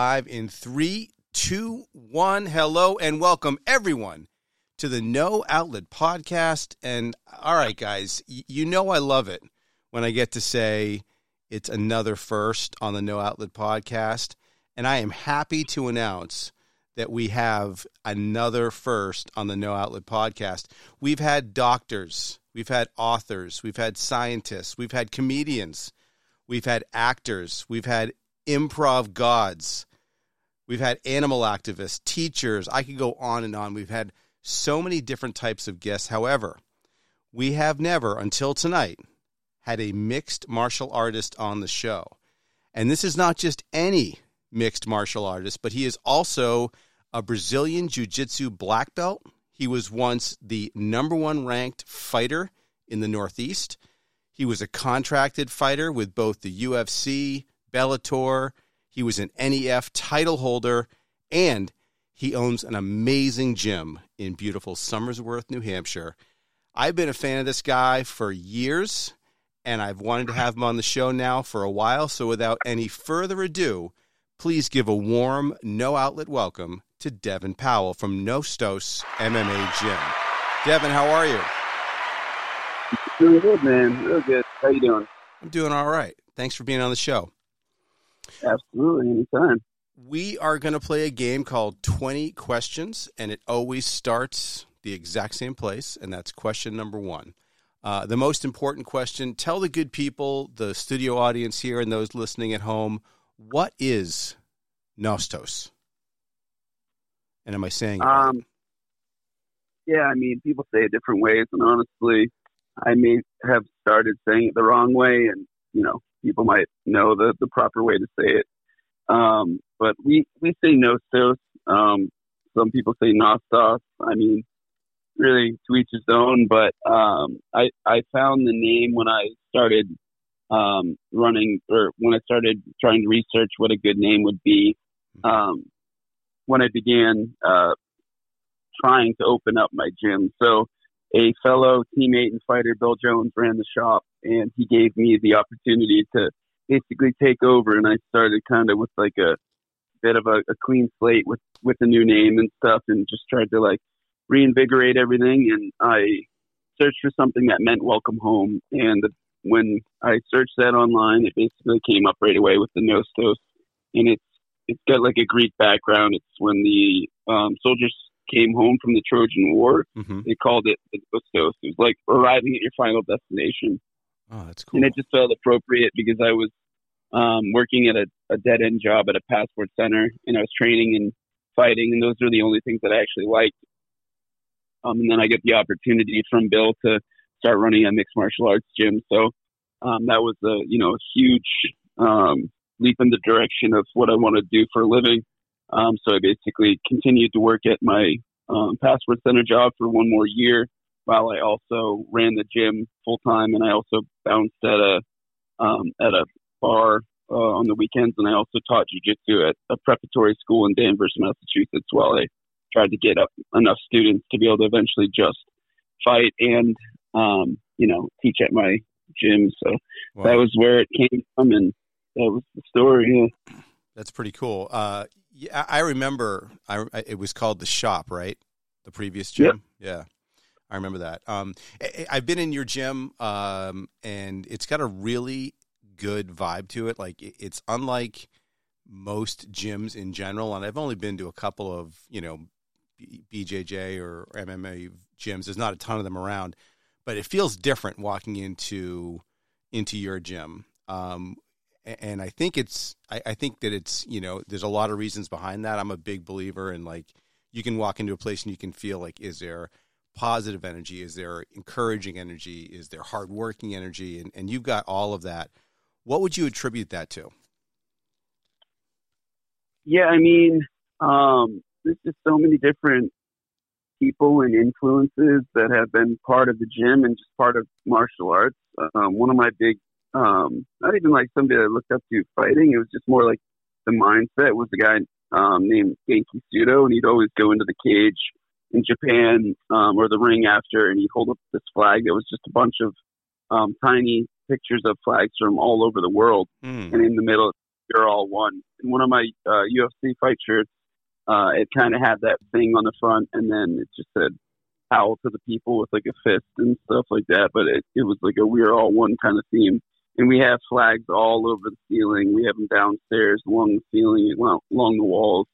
Live in 3, 2, 1. Hello and welcome everyone to the No Outlet Podcast. And all right, guys, you know I love it when I get to say it's another first on the No Outlet Podcast. And I am happy to announce that we have another first on the No Outlet Podcast. We've had doctors, we've had authors, we've had scientists, we've had comedians, we've had actors, we've had improv gods. We've had animal activists, teachers. I could go on and on. We've had so many different types of guests. However, we have never, until tonight, had a mixed martial artist on the show. And this is not just any mixed martial artist, but he is also a Brazilian jiu-jitsu black belt. He was once the #1 ranked fighter in the Northeast. He was a contracted fighter with both the UFC, Bellator. He was an NEF title holder, and he owns an amazing gym in beautiful Somersworth, New Hampshire. I've been a fan of this guy for years, and I've wanted to have him on the show now for a while. So without any further ado, please give a warm, no-outlet welcome to Devin Powell from Nostos MMA Gym. Devin, how are you? Doing good, man. Real good. How you doing? I'm doing all right. Thanks for being on the show. Absolutely, anytime. We are going to play a game called 20 questions, and it always starts the exact same place, and that's question number 1. The most important question, tell the good people, the studio audience here and those listening at home, what is Nostos? And am I saying it right? Yeah, I mean, people say it different ways, and honestly, I may have started saying it the wrong way, and, you know, people might know the proper way to say it. But we say Nostos. Some people say Nostos. I mean, really to each his own. But I found the name when I started when I started trying to research what a good name would be. When I began trying to open up my gym. So a fellow teammate and fighter, Bill Jones, ran The Shop, and he gave me the opportunity to basically take over. And I started kind of with like a bit of a clean slate with a new name and stuff, and just tried to like reinvigorate everything. And I searched for something that meant welcome home. And when I searched that online, it basically came up right away with the Nostos. And it's got like a Greek background. It's when the soldiers came home from the Trojan War. Mm-hmm. They called it the Nostos. It was like arriving at your final destination. Oh, that's cool. And it just felt appropriate because I was working at a dead-end job at a passport center, and I was training and fighting, and those were the only things that I actually liked. And then I get the opportunity from Bill to start running a mixed martial arts gym. So that was a huge leap in the direction of what I want to do for a living. So I basically continued to work at my passport center job for one more year, while I also ran the gym full time, and I also bounced at a bar on the weekends, and I also taught jiu-jitsu at a preparatory school in Danvers, Massachusetts, while I tried to get up enough students to be able to eventually just fight and teach at my gym. So wow. That was where it came from, and that was the story. Yeah. That's pretty cool. Yeah, I remember. It was called The Shop, right? The previous gym. Yep. Yeah. I remember that. I've been in your gym, and it's got a really good vibe to it. Like, it's unlike most gyms in general, and I've only been to a couple of, BJJ or MMA gyms. There's not a ton of them around, but it feels different walking into your gym. And I think that it's, there's a lot of reasons behind that. I'm a big believer in, like, you can walk into a place and you can feel like, is there positive energy? Is there encouraging energy? Is there hardworking energy? And you've got all of that. What would you attribute that to? Yeah, I mean, there's just so many different people and influences that have been part of the gym and just part of martial arts. One of my big, not even like somebody I looked up to fighting, it was just more like the mindset, was the guy named Yankee Sudo, and he'd always go into the cage in Japan or the ring after, and he'd hold up this flag that was just a bunch of tiny pictures of flags from all over the world. And in the middle they're all one. In one of my UFC fight shirts, it kind of had that thing on the front, and then it just said "Powell to the people" with like a fist and stuff like that. But it was like a "we're all one" kind of theme. And we have flags all over the ceiling. We have them downstairs, along the ceiling, along the walls.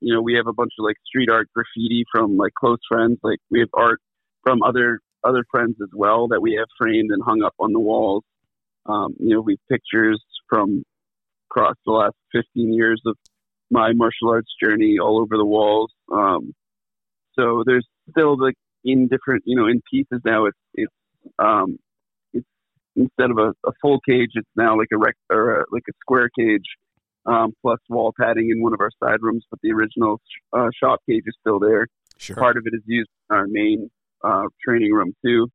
You know, we have a bunch of like street art graffiti from like close friends. Like we have art from other friends as well that we have framed and hung up on the walls. You know, we have pictures from across the last 15 years of my martial arts journey all over the walls. So there's still like in different, you know, in pieces now. It's instead of a full cage, it's now like a square cage, plus wall padding in one of our side rooms. But the original shop cage is still there. Sure. Part of it is used in our main training room too.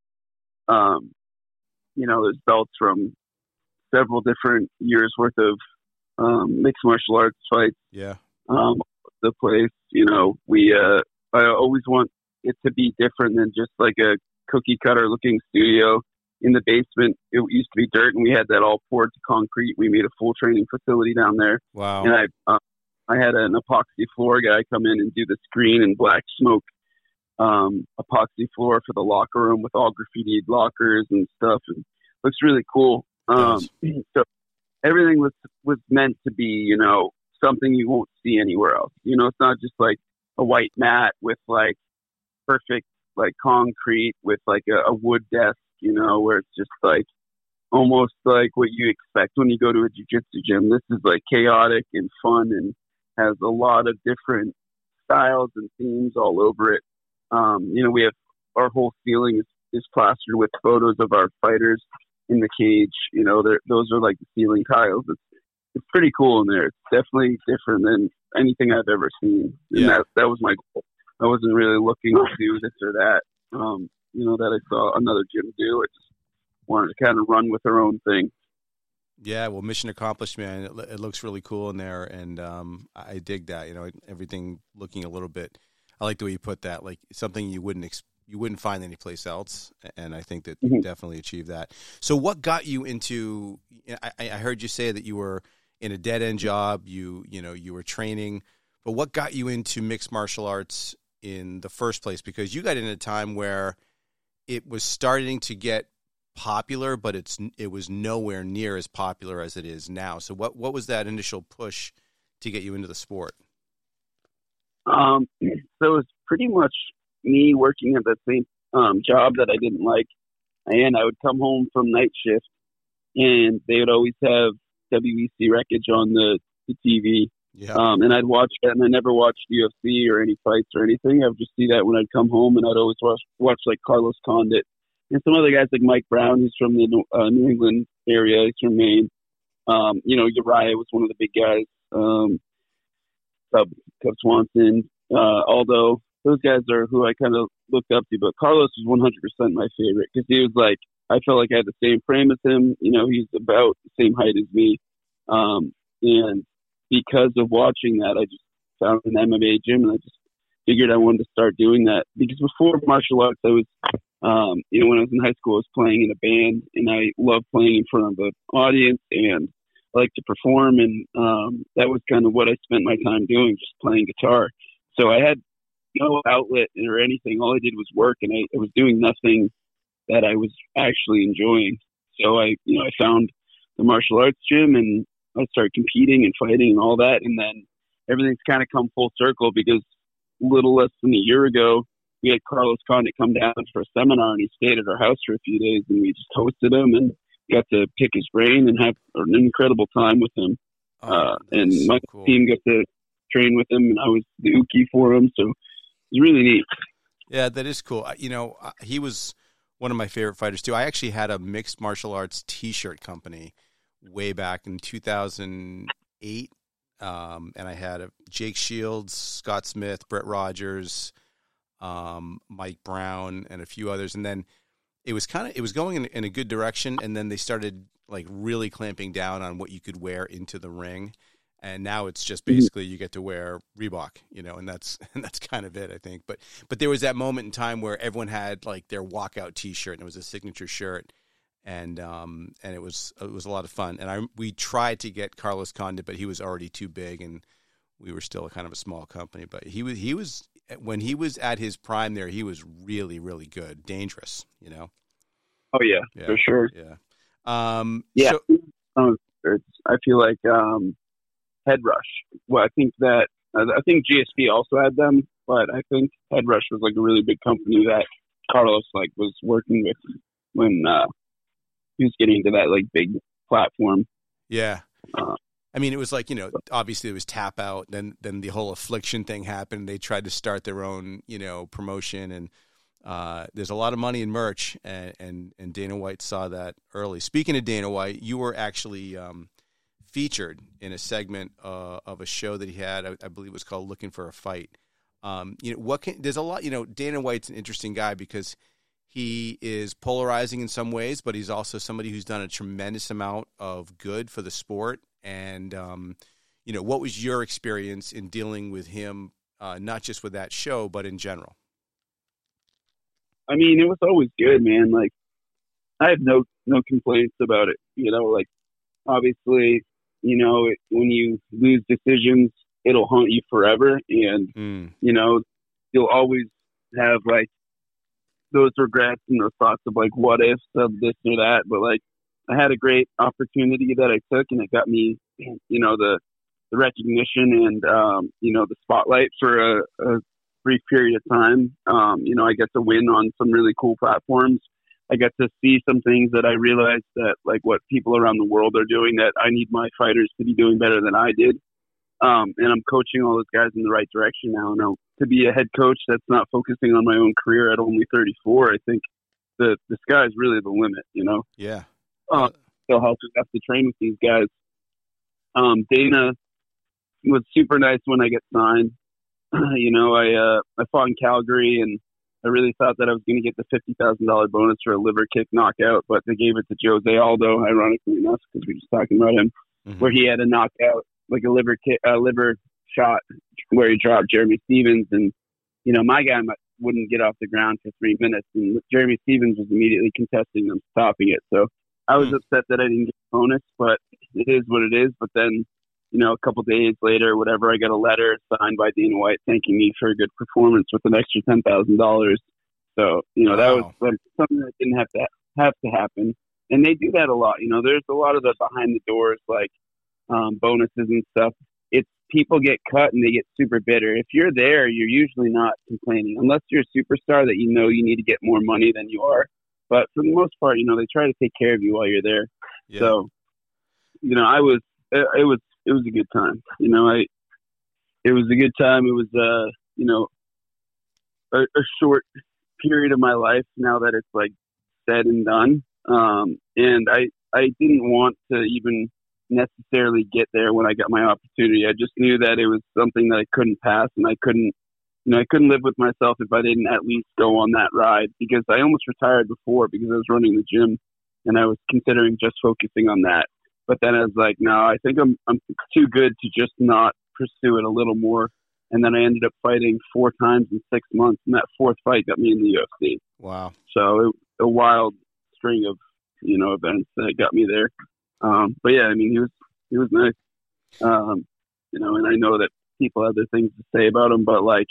You know, there's belts from several different years worth of mixed martial arts fights. Yeah. The place, you know, I always want it to be different than just like a cookie cutter looking studio in the basement. It used to be dirt, and we had that all poured to concrete. We made a full training facility down there. Wow. And I had an epoxy floor guy come in and do the screen and black smoke epoxy floor for the locker room with all graffitied lockers and stuff. And looks really cool. So everything was meant to be, you know, something you won't see anywhere else. You know, it's not just like a white mat with like perfect, like concrete with like a wood desk, you know, where it's just like almost like what you expect when you go to a jiu-jitsu gym. This is like chaotic and fun and has a lot of different styles and themes all over it. You know, we have our whole ceiling is plastered with photos of our fighters in the cage. You know, those are like the ceiling tiles. It's pretty cool in there. It's definitely different than anything I've ever seen. And yeah. That was my goal. I wasn't really looking to do this or that, you know, that I saw another gym do. I just wanted to kind of run with their own thing. Yeah, well, mission accomplished, man. It looks really cool in there, and I dig that. You know, everything looking a little bit. I like the way you put that, like something you wouldn't find anyplace else, and I think that you definitely achieved that. So what got you into I heard you say that you were in a dead-end job, you were training, but what got you into mixed martial arts in the first place? Because you got in a time where it was starting to get popular, but it was nowhere near as popular as it is now. So what was that initial push to get you into the sport? So it's pretty much me working at the same job that I didn't like, and I would come home from night shift, and they would always have WBC wreckage on the TV. Yeah. And I'd watch it, and I never watched UFC or any fights or anything. I would just see that when I'd come home, and I'd always watch like Carlos Condit and some other guys like Mike Brown, who's from the New England area. He's from Maine. You know, Uriah was one of the big guys. Cub Swanson, although those guys are who I kind of looked up to, but Carlos was 100% my favorite because he was like, I felt like I had the same frame as him. You know, he's about the same height as me. And because of watching that, I just found an MMA gym, and I just figured I wanted to start doing that. Because before martial arts, I was, you know, when I was in high school, I was playing in a band, and I loved playing in front of an audience, and I like to perform, and that was kind of what I spent my time doing, just playing guitar. So I had no outlet or anything. All I did was work, and I was doing nothing that I was actually enjoying. So I found the martial arts gym, and I started competing and fighting and all that. And then everything's kind of come full circle because a little less than a year ago, we had Carlos Condit come down for a seminar, and he stayed at our house for a few days, and we just hosted him and got to pick his brain and have an incredible time with him. And my team got to train with him, and I was the Uki for him. So it's really neat. Yeah, that is cool. You know, he was one of my favorite fighters too. I actually had a mixed martial arts t-shirt company way back in 2008. And I had Jake Shields, Scott Smith, Brett Rogers, Mike Brown, and a few others. And then it was going in a good direction, and then they started like really clamping down on what you could wear into the ring, and now it's just basically you get to wear Reebok, you know, and that's kind of it, I think. But there was that moment in time where everyone had like their walkout T-shirt, and it was a signature shirt, and it was a lot of fun. And we tried to get Carlos Condit, but he was already too big, and we were still kind of a small company. But he was when he was at his prime there, he was really, really good, dangerous, you know. Oh yeah, for sure. Yeah. Yeah. So, I feel like Head Rush. Well, I think that I think GSP also had them, but I think Head Rush was like a really big company that Carlos like was working with when he was getting to that like big platform. Yeah. I mean, it was like, you know, obviously it was Tap Out. Then the whole Affliction thing happened. They tried to start their own, you know, promotion, and there's a lot of money in merch, and Dana White saw that early. Speaking of Dana White, you were actually featured in a segment of a show that he had. I believe it was called "Looking for a Fight." You know, there's a lot. You know, Dana White's an interesting guy because he is polarizing in some ways, but he's also somebody who's done a tremendous amount of good for the sport. And you know, what was your experience in dealing with him, not just with that show, but in general? I mean, it was always good, man. Like, I have no complaints about it. You know, like, obviously, you know, when you lose decisions, it'll haunt you forever. And, you know, you'll always have, like, those regrets and those thoughts of, like, what ifs of this or that. But, like, I had a great opportunity that I took, and it got me, you know, the recognition and, you know, the spotlight for a brief period of time. You know, I got to win on some really cool platforms. I got to see some things that I realized that, like, what people around the world are doing that I need my fighters to be doing better than I did. And I'm coaching all those guys in the right direction now. Now, to be a head coach that's not focusing on my own career at only 34, I think the sky's really the limit, you know? Yeah. Still helping us to train with these guys. Dana was super nice when I got signed. You know, I fought in Calgary, and I really thought that I was going to get the $50,000 bonus for a liver kick knockout, but they gave it to Jose Aldo, ironically enough, because we were just talking about him, where he had a knockout, like a liver kick, liver shot, where he dropped Jeremy Stevens, and you know, my guy wouldn't get off the ground for 3 minutes, and Jeremy Stevens was immediately contesting them, stopping it. So I was upset that I didn't get the bonus, but it is what it is. But then, you know, a couple of days later, whatever, I got a letter signed by Dana White thanking me for a good performance with an extra $10,000. So, you know, that was like something that didn't have to happen. And they do that a lot. You know, there's a lot of the behind the doors, like bonuses and stuff. It's people get cut and they get super bitter. If you're there, you're usually not complaining, unless you're a superstar that you know you need to get more money than you are. But for the most part, you know, they try to take care of you while you're there. Yeah. So, you know, it was a good time. You know, it was a good time. It was, you know, a short period of my life now that it's like said and done. And I didn't want to even necessarily get there when I got my opportunity. I just knew that it was something that I couldn't pass, and I couldn't live with myself if I didn't at least go on that ride, because I almost retired before because I was running the gym and I was considering just focusing on that. But then I was like, no, I think I'm too good to just not pursue it a little more. And then I ended up fighting 4 times in 6 months, and that 4th fight got me in the UFC. Wow! So a wild string of, you know, events that got me there. But yeah, I mean, he was nice, you know. And I know that people have other things to say about him, but like,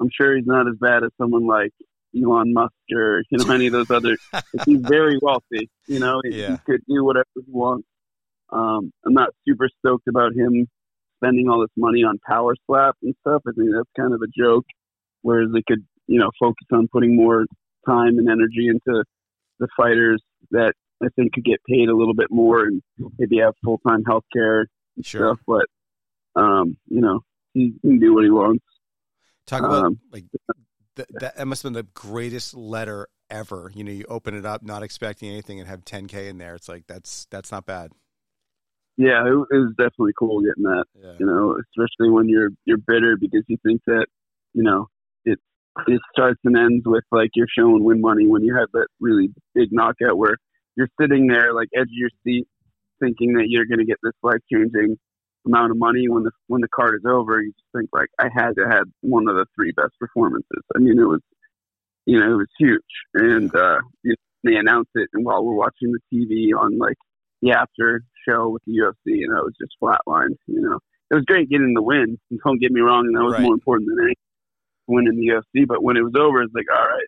I'm sure he's not as bad as someone like Elon Musk or, you know, any of those other. He's very wealthy, you know. He could do whatever he wants. I'm not super stoked about him spending all this money on power slap and stuff. I think that's kind of a joke, whereas they could, you know, focus on putting more time and energy into the fighters that I think could get paid a little bit more and maybe have full-time health care and stuff. But, you know, he can do what he wants. Talk about, like, that must have been the greatest letter ever. You know, you open it up, not expecting anything, and have $10K in there. It's like, that's not bad. Yeah, it was definitely cool getting that, you know, especially when you're bitter because you think that, you know, it starts and ends with, like, you're showing win money when you have that really big knockout where you're sitting there, like, edge of your seat, thinking that you're going to get this life-changing amount of money. When the card is over, you just think, like, I had to have one of the 3 best performances. I mean, it was, you know, it was huge. And, you know, they announce it, and while we're watching the TV on like the after show with the UFC, and I was just flatlined. You know, it was great getting the win. Don't get me wrong, and that was more important than anything, winning the UFC. But when it was over, it's like, all right,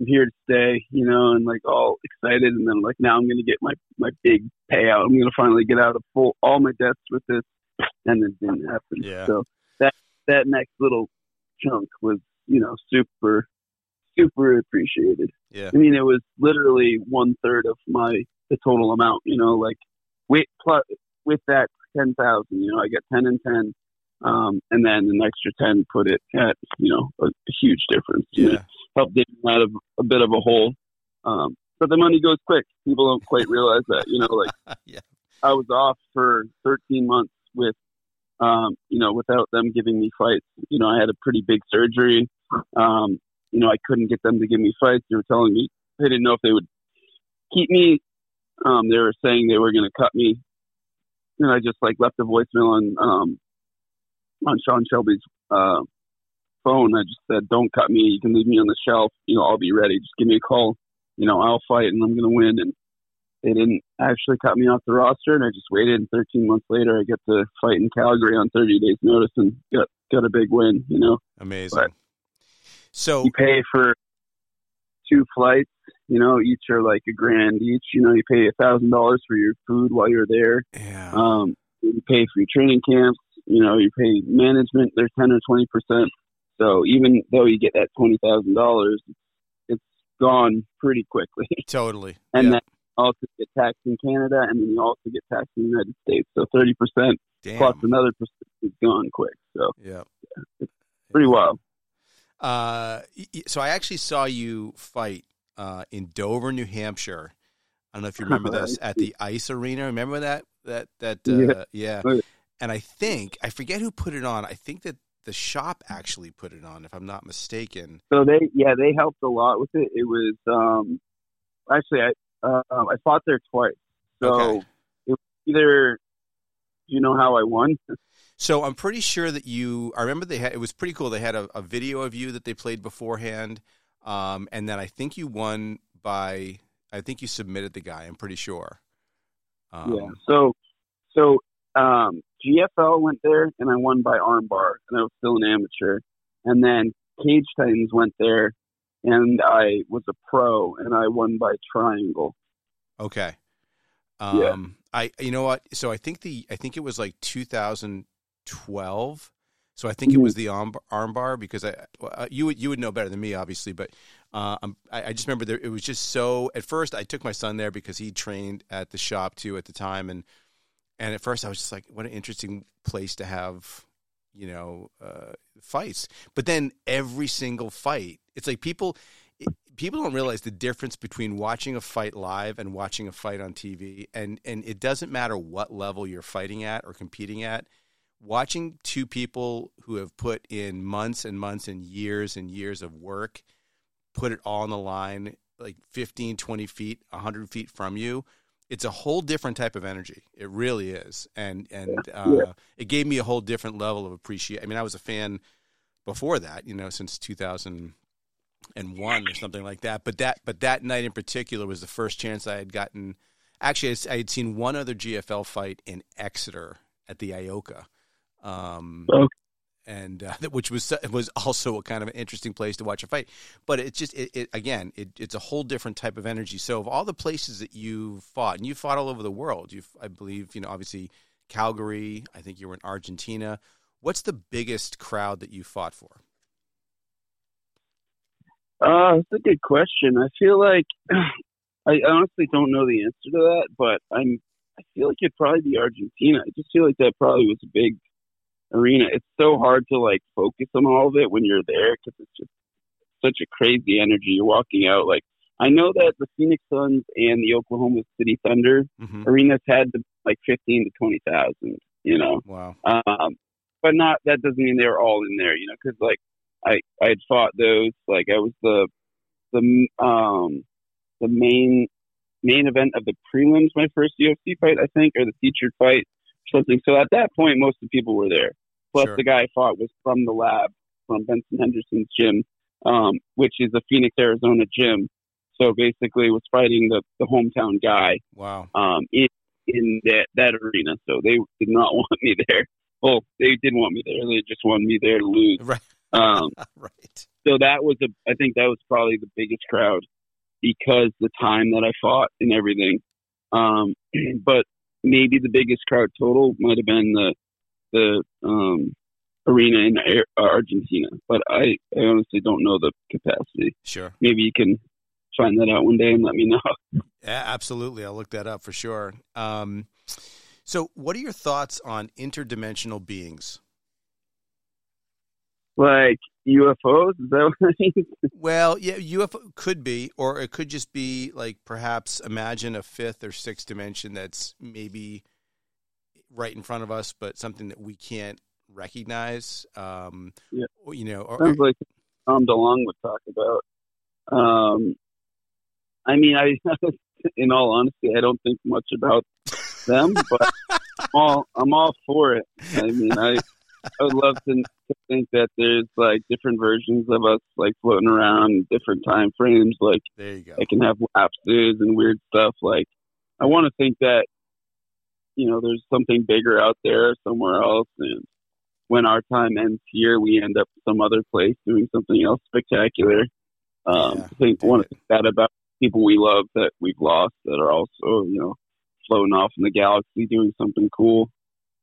I'm here to stay. You know, and like all excited, and then like now I'm gonna get my big payout. I'm gonna finally get out of all my debts with this, and it didn't happen. Yeah. So that next little chunk was, you know, super appreciated. Yeah. I mean, it was literally 1/3 of the total amount, you know, like with that 10,000, you know, I got 10 and 10, and then an extra 10 put it at, you know, a huge difference. You know, helped get out of a bit of a hole. But the money goes quick. People don't quite realize that, you know, like I was off for 13 months with, you know, without them giving me fights. You know, I had a pretty big surgery. You know, I couldn't get them to give me fights. They were telling me they didn't know if they would keep me. They were saying they were going to cut me. And I just like left a voicemail on Sean Shelby's phone. I just said, "Don't cut me. You can leave me on the shelf. You know, I'll be ready. Just give me a call. You know, I'll fight and I'm going to win." And they didn't actually cut me off the roster, and I just waited. And 13 months later, I get to fight in Calgary on 30 days' notice and got a big win. You know, amazing. But so you pay for two flights, you know, each are like $1,000 each. You know, you pay $1,000 for your food while you're there. Yeah. You pay for your training camps. You know, you pay management. They're 10 or 20%. So even though you get that $20,000, it's gone pretty quickly. Totally. And then you also get taxed in Canada, and then you also get taxed in the United States. So 30% plus another % is gone quick. So yeah, it's pretty wild. So I actually saw you fight in Dover, New Hampshire. I don't know if you remember this, at the Ice Arena. Remember that. And I think, I forget who put it on. I think that The Shop actually put it on, if I'm not mistaken. So they helped a lot with it. It was, actually, I fought there twice. So it was either, you know how I won? So I'm pretty sure that I remember they had, it was pretty cool. They had a video of you that they played beforehand. And then I think you won by, I think you submitted the guy, I'm pretty sure. GFL went there and I won by armbar and I was still an amateur. And then Cage Titans went there and I was a pro and I won by triangle. Okay. You know what? So I think it was like 2012. So I think it was the armbar because you would know better than me, obviously. But I just remember it was just so. At first, I took my son there because he trained at The Shop too at the time, and at first I was just like, what an interesting place to have, you know, fights. But then every single fight, it's like people don't realize the difference between watching a fight live and watching a fight on TV, and it doesn't matter what level you're fighting at or competing at. Watching two people who have put in months and months and years of work, put it all on the line, like 15, 20 feet, 100 feet from you, it's a whole different type of energy. It really is. And it gave me a whole different level of appreciation. I mean, I was a fan before that, you know, since 2001 or something like that. But that night in particular was the first chance I had gotten. Actually, I had seen one other GFL fight in Exeter at the Ioka. Which was also a kind of an interesting place to watch a fight, but it's just, it's a whole different type of energy. So of all the places that you've fought, and you fought all over the world, I believe, you know, obviously Calgary, I think you were in Argentina. What's the biggest crowd that you fought for? That's a good question. I feel like I honestly don't know the answer to that, but I feel like it'd probably be Argentina. I just feel like that probably was a big arena. It's so hard to like focus on all of it when you're there because it's just such a crazy energy. You're walking out like, I know that the Phoenix Suns and the Oklahoma City Thunder arenas had like 15 to 20,000. You know, wow. But not that doesn't mean they were all in there. You know, because like I had fought those. Like I was the main event of the prelims, my first UFC fight, I think, or the featured fight. Something. So at that point, most of the people were there. Plus, the guy I fought was from the lab, from Benson Henderson's gym, which is a Phoenix, Arizona gym. So basically was fighting the hometown guy. Wow. In that arena. So they did not want me there. Well, they didn't want me there. They just wanted me there to lose. Right. Right. So that was I think that was probably the biggest crowd because the time that I fought and everything. But maybe the biggest crowd total might have been the arena in Argentina, but I honestly don't know the capacity. Sure. Maybe you can find that out one day and let me know. Yeah, absolutely. I'll look that up for sure. So what are your thoughts on interdimensional beings? Like UFOs? Is that what I mean? Well, yeah, UFO could be, or it could just be like perhaps imagine a fifth or sixth dimension that's maybe right in front of us, but something that we can't recognize. Yeah. You know, sounds like Tom DeLonge would talk about. I mean, in all honesty, I don't think much about them, but I'm all for it. I mean, I would love to think that there's like different versions of us, like floating around different time frames. Like, there you go. I can have lapses and weird stuff. Like, I want to think that, you know, there's something bigger out there somewhere else. And when our time ends here, we end up some other place doing something else spectacular. I want to think that about people we love that we've lost that are also, you know, floating off in the galaxy doing something cool,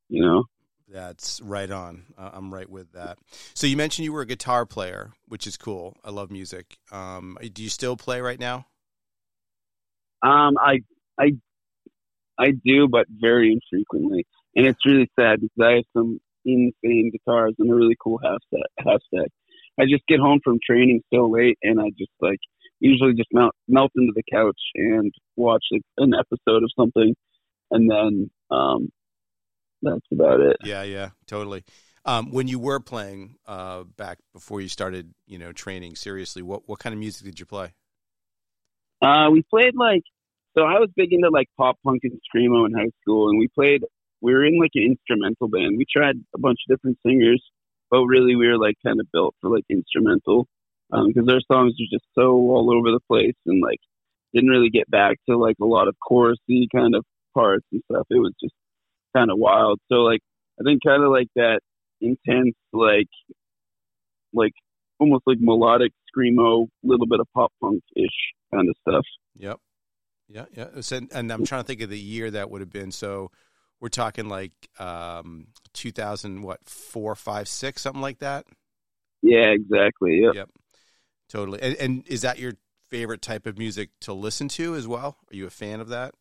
you know. That's right on. I'm right with that. So you mentioned you were a guitar player, which is cool. I love music. Do you still play right now? I do, but very infrequently. And it's really sad because I have some insane guitars and a really cool half set. I just get home from training so late and I just like usually just melt into the couch and watch an episode of something. And then, that's about it. Yeah, totally. When you were playing back before you started, you know, training seriously, what kind of music did you play? We played so I was big into pop punk and screamo in high school, and we were in an instrumental band. We tried a bunch of different singers, but really we were kind of built for instrumental because their songs are just so all over the place and didn't really get back to a lot of chorusy kind of parts and stuff. It was just kind of wild. So I think kind of that intense almost melodic screamo, little bit of pop punk ish kind of stuff. Yep. Yeah. And I'm trying to think of the year that would have been. So we're talking 2000, what, 4, 5, 6, something like that. Yeah, exactly. Yep. Totally. And is that your favorite type of music to listen to as well? Are you a fan of that?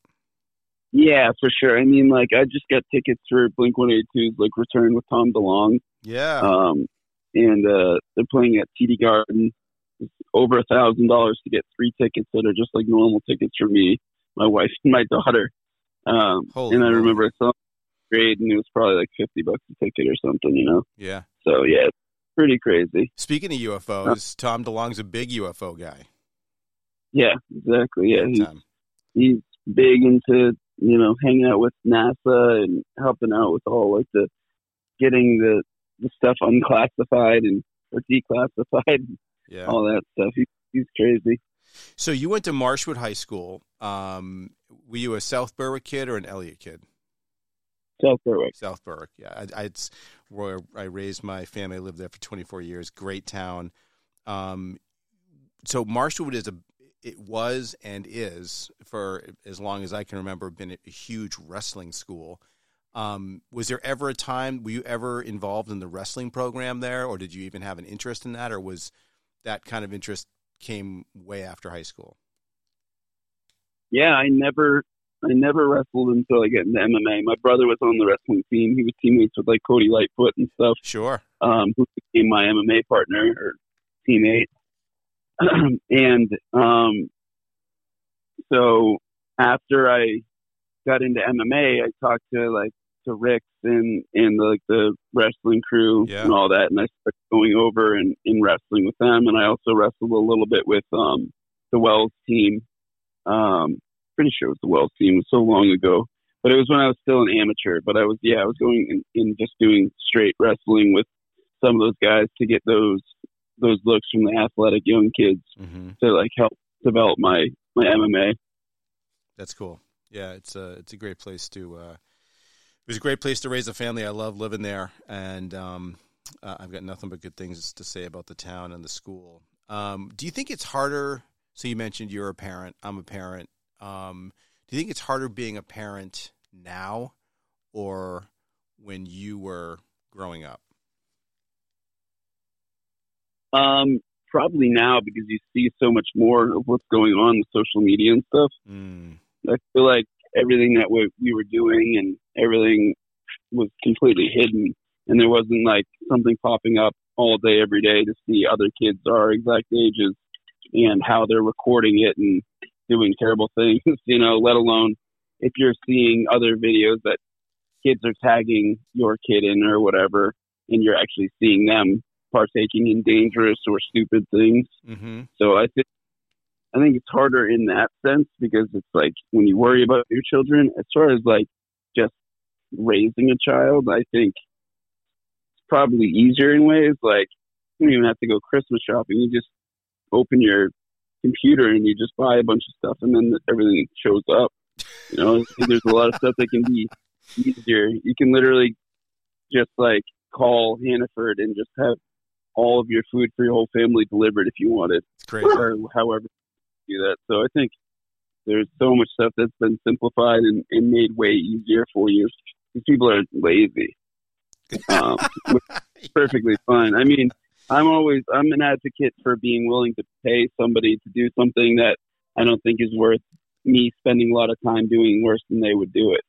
Yeah, for sure. I mean, I just got tickets for Blink-182's Return with Tom DeLonge. Yeah. And they're playing at TD Garden. It's over $1,000 to get 3 tickets that are just normal tickets for me, my wife, and my daughter. And I remember I saw grade, and it was probably $50 a ticket or something, you know? Yeah. So, yeah, it's pretty crazy. Speaking of UFOs, Tom DeLonge's a big UFO guy. Yeah, exactly. Yeah, he's big into, you know, hanging out with NASA and helping out with all getting the stuff unclassified or declassified, yeah, all that stuff. He's crazy. So you went to Marshwood High School. Were you a South Berwick kid or an Elliott kid? South Berwick. Yeah. It's where I raised my family. I lived there for 24 years. Great town. So Marshwood it was and is, for as long as I can remember, been a huge wrestling school. Was there ever a time, were you ever involved in the wrestling program there, or did you even have an interest in that, or was that kind of interest came way after high school? Yeah, I never wrestled until I got into MMA. My brother was on the wrestling team. He was teammates with Cody Lightfoot and stuff. Sure. Who became my MMA partner or teammate. So after I got into MMA, I talked to Rick and the wrestling crew, yeah, and all that. And I started going over and wrestling with them. And I also wrestled a little bit with, the Wells team. Pretty sure it was the Wells team. It was so long ago, but it was when I was still an amateur, but I was going and just doing straight wrestling with some of those guys to get those looks from the athletic young kids, mm-hmm, to help develop my MMA. That's cool. Yeah, it's a great place to. It was a great place to raise a family. I love living there, and I've got nothing but good things to say about the town and the school. Do you think it's harder? So you mentioned you're a parent. I'm a parent. Do you think it's harder being a parent now or when you were growing up? Probably now, because you see so much more of what's going on with social media and stuff. Mm. I feel like everything that we were doing and everything was completely hidden, and there wasn't like something popping up all day, every day to see other kids our exact ages and how they're recording it and doing terrible things, you know, let alone if you're seeing other videos that kids are tagging your kid in or whatever, and you're actually seeing them partaking in dangerous or stupid things. Mm-hmm. So I think it's harder in that sense, because it's like when you worry about your children, as far as like just raising a child, I think it's probably easier in ways. Like you don't even have to go Christmas shopping. You just open your computer and you just buy a bunch of stuff, and then everything shows up. You know, there's a lot of stuff that can be easier. You can literally just like call Hannaford and just have all of your food for your whole family delivered if you wanted. It's crazy. Or however you do that. So I think there's so much stuff that's been simplified and made way easier for you. These people are lazy. Perfectly fine. I mean, I'm an advocate for being willing to pay somebody to do something that I don't think is worth me spending a lot of time doing worse than they would do it.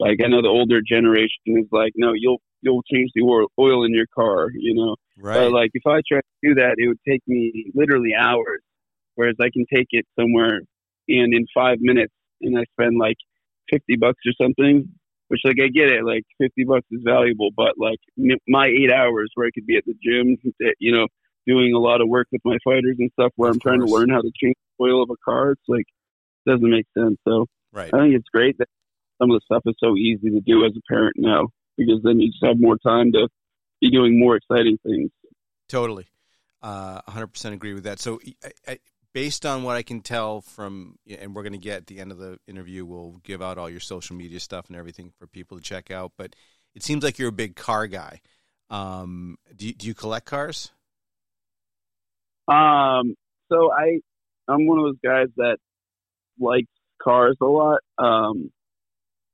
Like, I know the older generation is like, no, you'll change the oil in your car, you know? Right. But like, if I tried to do that, it would take me literally hours, whereas I can take it somewhere and in 5 minutes, and I spend like $50 or something, which like, I get it, like $50 is valuable, but like my 8 hours where I could be at the gym, you know, doing a lot of work with my fighters and stuff, where I'm trying to learn how to change the oil of a car, it's like, doesn't make sense. So right. I think it's great that some of the stuff is so easy to do as a parent now, because then you just have more time to be doing more exciting things. Totally. 100% agree with that. So I, based on what I can tell from, and we're going to get at the end of the interview, we'll give out all your social media stuff and everything for people to check out, but it seems like you're a big car guy. Do you collect cars? So I'm one of those guys that likes cars a lot.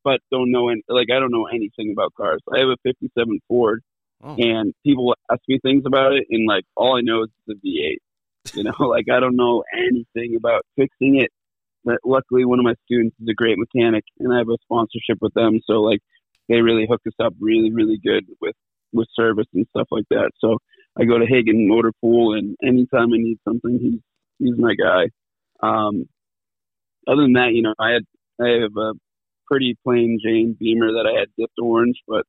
But don't know any, like, I don't know anything about cars. I have a 57 Ford, and people ask me things about it, and like all I know is the V8. You know, like I don't know anything about fixing it. But luckily, one of my students is a great mechanic, and I have a sponsorship with them, so like they really hook us up really, really good with service and stuff like that. So I go to Hagen Motor Pool, and anytime I need something, he's my guy. Other than that, you know, I have a pretty plain Jane Beamer that I had dipped orange, but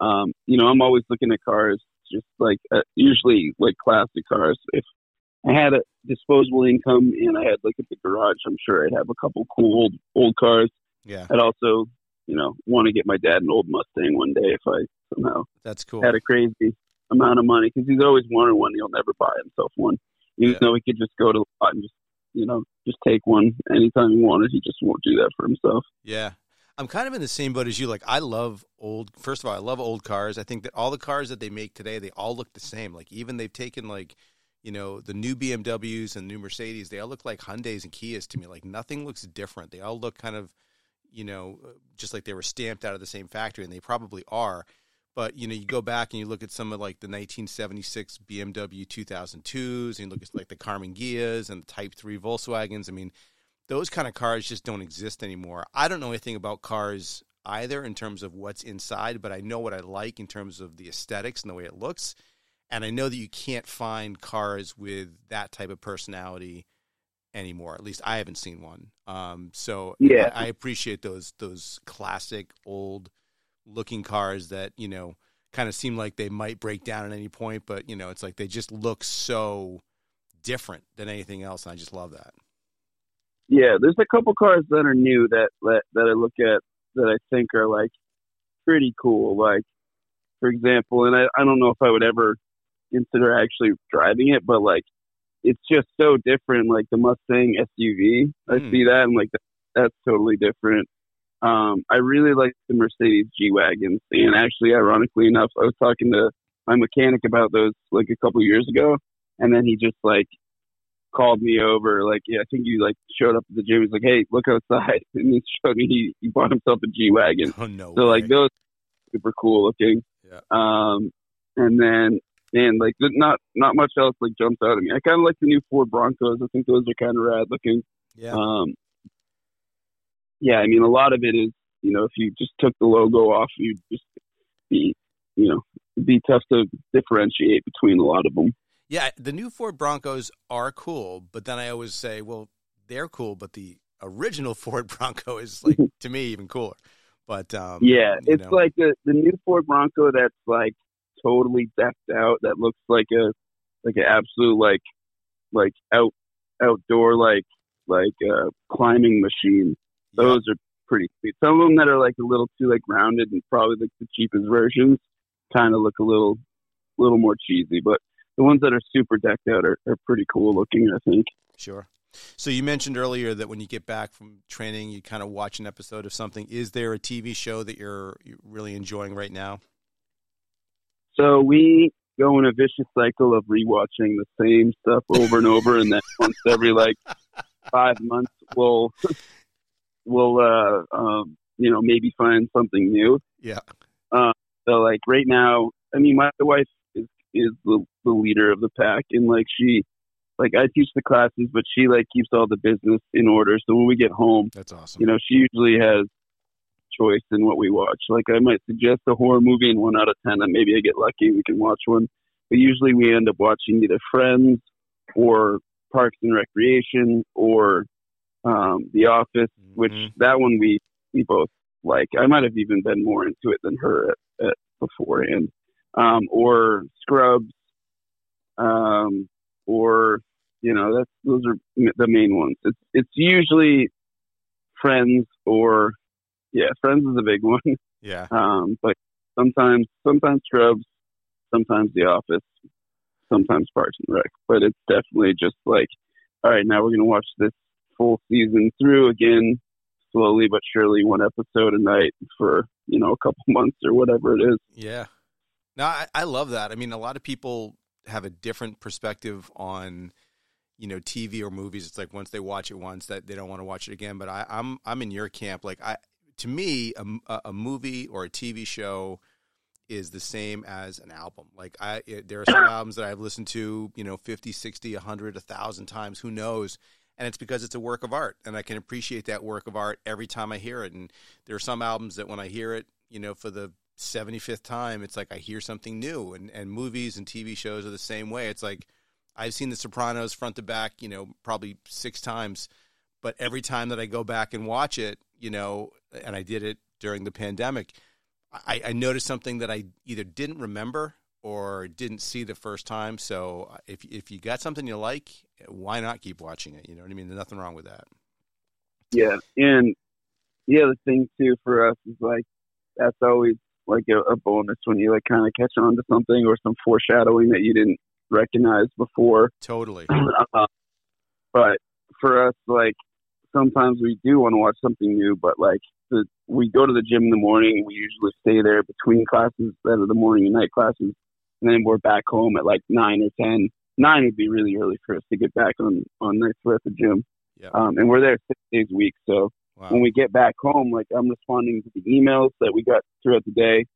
you know, I'm always looking at cars, just like usually like classic cars. If I had a disposable income and I had like a big garage, I'm sure I'd have a couple cool old cars. Yeah, I'd also, you know, want to get my dad an old Mustang one day if I somehow that's cool had a crazy amount of money, because he's always wanted one. He'll never buy himself one, even though he could just go to the lot and just, you know, just take one anytime he wanted. He just won't do that for himself. Yeah. I'm kind of in the same boat as you. Like, first of all, I love old cars. I think that all the cars that they make today, they all look the same. Like, even they've taken, like, you know, the new BMWs and new Mercedes, they all look like Hyundais and Kias to me. Like, nothing looks different. They all look kind of, you know, just like they were stamped out of the same factory, and they probably are. But, you know, you go back and you look at some of, like, the 1976 BMW 2002s, and you look at, like, the Carmen Gias and the Type 3 Volkswagens. I mean, those kind of cars just don't exist anymore. I don't know anything about cars either in terms of what's inside, but I know what I like in terms of the aesthetics and the way it looks. And I know that you can't find cars with that type of personality anymore. At least I haven't seen one. So yeah. I appreciate those classic old looking cars that, you know, kind of seem like they might break down at any point, but you know, it's like, they just look so different than anything else. And I just love that. Yeah, there's a couple cars that are new that I look at that I think are, like, pretty cool. Like, for example, and I don't know if I would ever consider actually driving it, but, like, it's just so different. Like the Mustang SUV, I see that, and like that's totally different. I really like the Mercedes G-Wagons, and actually, ironically enough, I was talking to my mechanic about those like a couple years ago, and then he just like called me over. Like, yeah, I think you like showed up at the gym. He's like, hey, look outside, and he showed me he bought himself a G-Wagon. Oh no! So like those are super cool looking. Yeah. And then. And like not much else like jumps out at me. I kind of like the new Ford Broncos. I think those are kind of rad looking. Yeah. Yeah. I mean, a lot of it is, you know, if you just took the logo off, you'd just be, you know, it'd be tough to differentiate between a lot of them. Yeah, the new Ford Broncos are cool, but then I always say, well, they're cool, but the original Ford Bronco is like to me even cooler. But yeah, it's like the new Ford Bronco that's like totally decked out, that looks like a an absolute like outdoor like climbing machine. Those are pretty sweet. Some of them that are like a little too like rounded and probably like the cheapest versions kind of look a little more cheesy, but the ones that are super decked out are pretty cool looking, I think. Sure. So you mentioned earlier that when you get back from training, you kind of watch an episode of something. Is there a TV show that you're really enjoying right now? So we go in a vicious cycle of rewatching the same stuff over and over, and then once every like 5 months, we'll you know, maybe find something new. Yeah. So like right now, I mean, my wife is the leader of the pack, and like she, like I teach the classes, but she like keeps all the business in order. So when we get home, that's awesome. You know, she usually has choice in what we watch. Like I might suggest a horror movie, and 1 out of 10 and maybe I get lucky, we can watch one. But usually we end up watching either Friends or Parks and Recreation or The Office, which that one we both like. I might have even been more into it than her at beforehand. Or Scrubs, or you know, those are the main ones. It's usually Friends or Friends is a big one. Yeah. But sometimes Scrubs, sometimes The Office, sometimes Parks and Rec. But it's definitely just like, all right, now we're going to watch this full season through again, slowly but surely, one episode a night for, you know, a couple months or whatever it is. Yeah. No, I love that. I mean, a lot of people have a different perspective on, you know, TV or movies. It's like once they watch it once, that they don't want to watch it again. But I'm in your camp. Like to me, a movie or a TV show is the same as an album. Like there are some albums that I've listened to, you know, 50, 60, 100, 1,000 times, who knows? And it's because it's a work of art, and I can appreciate that work of art every time I hear it. And there are some albums that when I hear it, you know, for the 75th time, it's like I hear something new. And movies and TV shows are the same way. It's like I've seen The Sopranos front to back, you know, probably 6 times, but every time that I go back and watch it, you know, and I did it during the pandemic, I noticed something that I either didn't remember or didn't see the first time. So if you got something you like, why not keep watching it? You know what I mean? There's nothing wrong with that. Yeah. And the other thing too for us is like, that's always like a bonus when you like kind of catch on to something or some foreshadowing that you didn't recognize before. Totally. But for us, like, sometimes we do want to watch something new, but like we go to the gym in the morning, and we usually stay there between classes that are the morning and night classes. And then we're back home at like 9 or 10. 9 would be really early for us to get back on nights we're at the gym. Yeah. And we're there 6 days a week. So when we get back home, like I'm responding to the emails that we got throughout the day.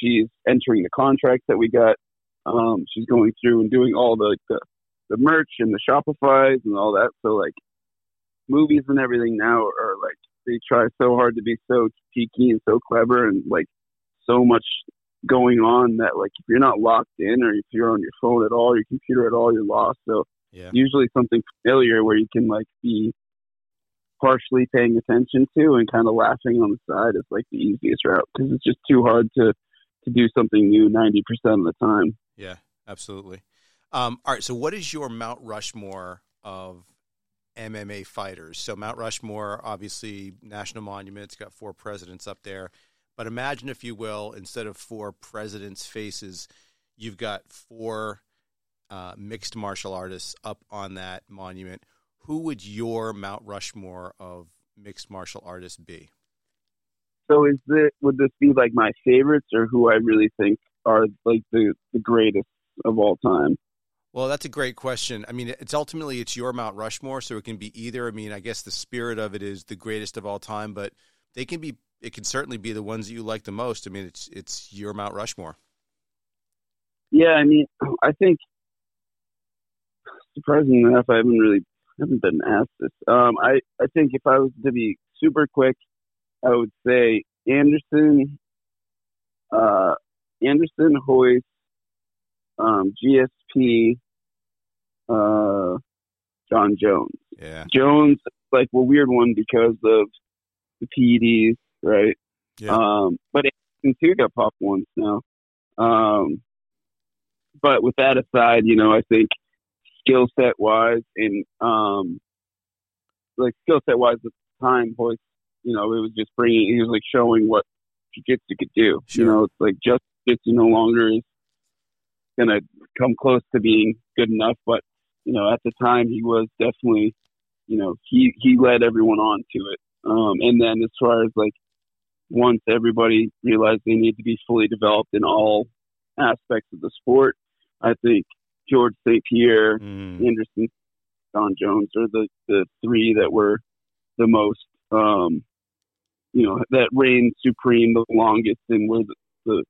She's entering the contracts that we got. She's going through and doing all the merch and the Shopify's and all that. So like, movies and everything now are like, they try so hard to be so cheeky and so clever, and like so much going on that like if you're not locked in, or if you're on your phone at all, your computer at all, you're lost. So usually something familiar where you can like be partially paying attention to and kind of laughing on the side is like the easiest route, because it's just too hard to do something new 90% of the time. Yeah, absolutely. All right. So what is your Mount Rushmore of MMA fighters? So Mount Rushmore, obviously national monument, it's got 4 presidents up there, but imagine, if you will, instead of 4 presidents' faces, you've got 4 mixed martial artists up on that monument, who would your Mount Rushmore of mixed martial artists be? So is this, would this be like my favorites or who I really think are like the greatest of all time? Well, that's a great question. I mean, it's ultimately, it's your Mount Rushmore, so it can be either. I mean, I guess the spirit of it is the greatest of all time, but they can be, it can certainly be the ones that you like the most. I mean, it's your Mount Rushmore. Yeah. I mean, I think surprisingly enough, I haven't been asked this. I think if I was to be super quick, I would say Anderson Hoyt, GSP, John Jones. Yeah. Jones, like a weird one because of the PEDs, right? Yeah. But Anderson too got popped once now. But with that aside, you know, I think skill set wise and like skill set wise at the time, Hoyt, you know, it was just bringing, he was like showing what jiu-jitsu could do. Sure. You know, it's like just jiu-jitsu no longer is going to come close to being good enough. But, you know, at the time he was definitely, you know, he led everyone on to it. And then as far as like once everybody realized they need to be fully developed in all aspects of the sport, I think George St. Pierre, Anderson, Don Jones are the three that were the most, you know, that reigned supreme the longest and were the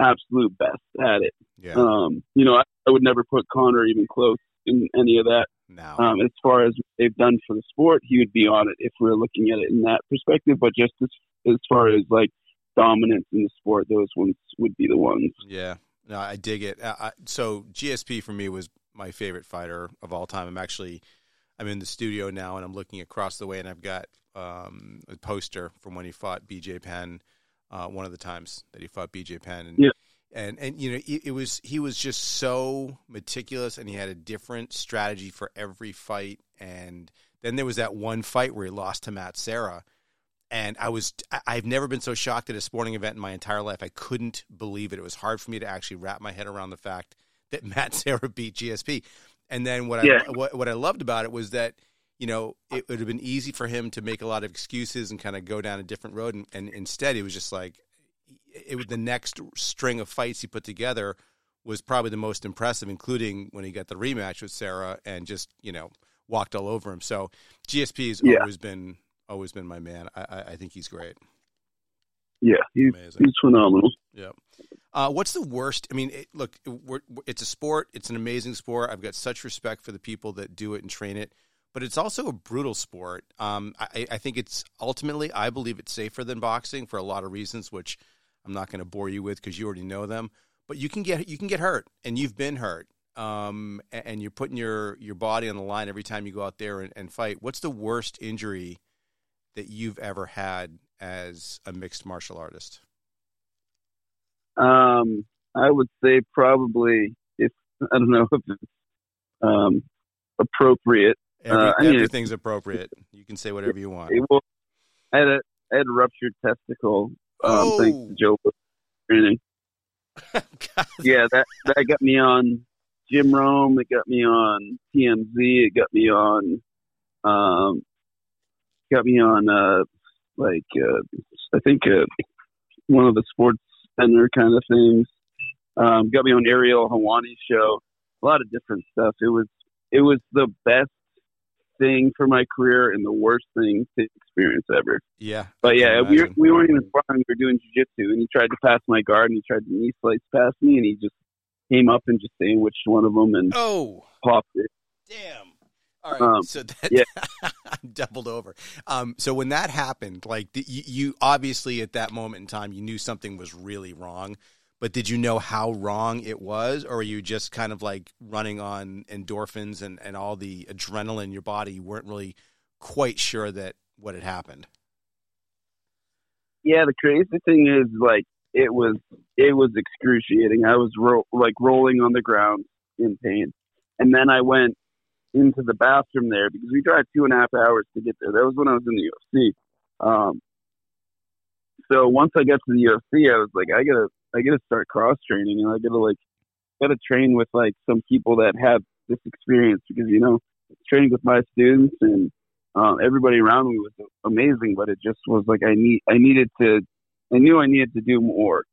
absolute best at it. Yeah. You know, I would never put Connor even close in any of that. No. As far as what they've done for the sport, he would be on it if we're looking at it in that perspective. But just as far as like dominance in the sport, those ones would be the ones. Yeah. No, I dig it. So GSP for me was my favorite fighter of all time. I'm in the studio now and I'm looking across the way and I've got a poster from when he fought BJ Penn, one of the times that he fought BJ Penn. And, yeah. And you know, he was just so meticulous and he had a different strategy for every fight. And then there was that one fight where he lost to Matt Serra. And I've never been so shocked at a sporting event in my entire life. I couldn't believe it. It was hard for me to actually wrap my head around the fact that Matt Serra beat GSP. And then what I loved about it was that, you know, it would have been easy for him to make a lot of excuses and kind of go down a different road. And instead, it was just like it was the next string of fights he put together was probably the most impressive, including when he got the rematch with Sarah and just, you know, walked all over him. So GSP has always been my man. I think he's great. Yeah, he's phenomenal. Yeah. What's the worst? I mean, it's a sport. It's an amazing sport. I've got such respect for the people that do it and train it, but it's also a brutal sport. I think it's ultimately, I believe it's safer than boxing for a lot of reasons, which I'm not going to bore you with because you already know them, but you can get hurt and you've been hurt. And you're putting your body on the line every time you go out there and fight. What's the worst injury that you've ever had as a mixed martial artist? I would say probably if it's appropriate. Everything's appropriate. You can say whatever you want. Well, I had a ruptured testicle. Thanks to Joe for training. Yeah, that got me on Jim Rome. It got me on TMZ. It got me on I think one of the sports center kind of things. Got me on Ariel Helwani's show. A lot of different stuff. It was the best thing for my career and the worst thing to experience ever. Yeah. But yeah, we weren't even sparring. We were doing jiu-jitsu and he tried to pass my guard and he tried to knee slice past me and he just came up and just sandwiched one of them and popped it. Damn. All right. So that doubled over. So when that happened, like you obviously at that moment in time, you knew something was really wrong, but did you know how wrong it was? Or were you just kind of like running on endorphins and all the adrenaline in your body? You weren't really quite sure that what had happened. Yeah. The crazy thing is like, it was excruciating. I was rolling on the ground in pain. And then I went into the bathroom there because we drive 2.5 hours to get there. That was when I was in the UFC. So once I got to the UFC, I was like, I gotta start cross training and I gotta like got to train with like some people that have this experience, because, you know, training with my students and everybody around me was amazing, but it just was like I knew I needed to do more.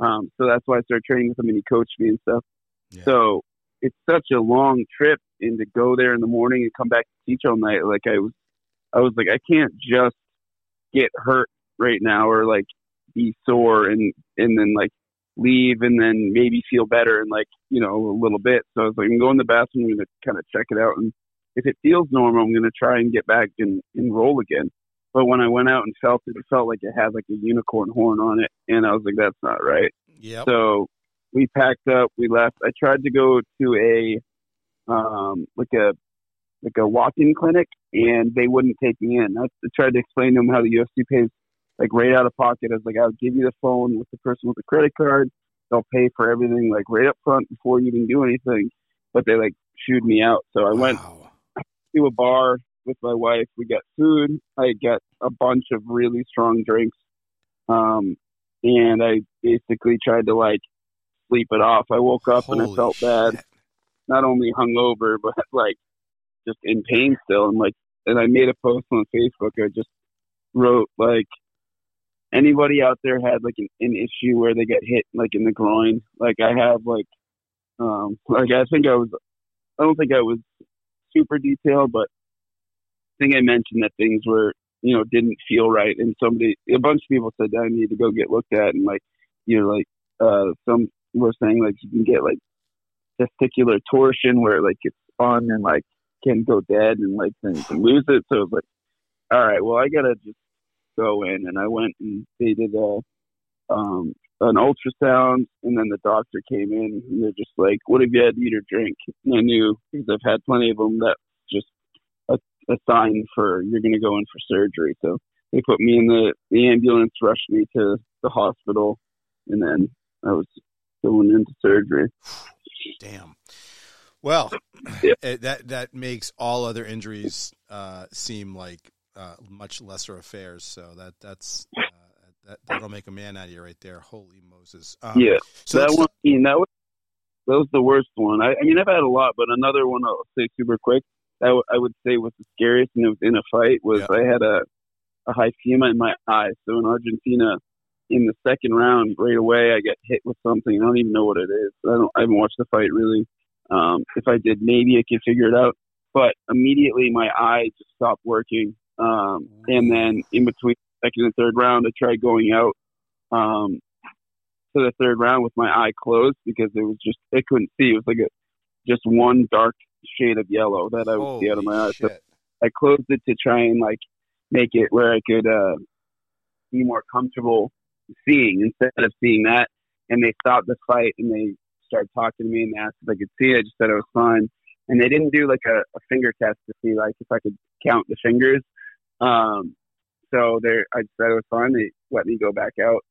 So that's why I started training with him, and he coached me and stuff. Yeah. So it's such a long trip, and to go there in the morning and come back to teach all night. Like I was like, I can't just get hurt right now, or like be sore and then like leave and then maybe feel better and like, you know, a little bit. So I was like, I'm going to the bathroom, I'm going to kind of check it out. And if it feels normal, I'm going to try and get back and roll again. But when I went out and felt it, it felt like it had like a unicorn horn on it. And I was like, that's not right. Yep. So we packed up, we left. I tried to go to a, like a walk-in clinic, and they wouldn't take me in. I tried to explain to them how the UFC pays like right out of pocket. I was like, I'll give you the phone with the person with the credit card. They'll pay for everything like right up front before you even do anything. But they like shooed me out. So I went to a bar with my wife. We got food. I got a bunch of really strong drinks. And I basically tried to like sleep it off. I woke up and I felt bad. Not only hungover, but like just in pain still. And like, and I made a post on Facebook. I just wrote like, anybody out there had like an issue where they get hit like in the groin. Like I have like I don't think I was super detailed, but I think I mentioned that things were, you know, didn't feel right. And a bunch of people said that I need to go get looked at. And like, you know, like some were saying like you can get like testicular torsion where like it's on and like can go dead and like then you can lose it. So it was like, all right, well, I got to just go in. And I went and they did an ultrasound, and then the doctor came in and they're just like, what have you had to eat or drink? And I knew, because I've had plenty of them, that's just a sign for you're going to go in for surgery. So they put me in the ambulance, rushed me to the hospital, and then I was going into surgery. Damn. Well, yeah. That makes all other injuries seem like much lesser affairs. So that'll make a man out of you right there. Holy Moses. Yeah. So that one, I mean, that was the worst one. I mean, I've had a lot, but another one I'll say super quick. I would say was the scariest, and it was in a fight, was I had a hyphema in my eye. So in Argentina, in the second round, right away, I got hit with something. I don't even know what it is. I haven't watched the fight really. If I did, maybe I could figure it out. But immediately my eye just stopped working. And then in between second and third round, I tried going out to the third round with my eye closed, because it was just, I couldn't see. It was like just one dark shade of yellow that I would see out of my eyes. So I closed it to try and like make it where I could be more comfortable seeing instead of seeing that. And they stopped the fight and they started talking to me and asked if I could see it. I just said I was fine. And they didn't do like a finger test to see like if I could count the fingers. So I just said it was fine. They let me go back out.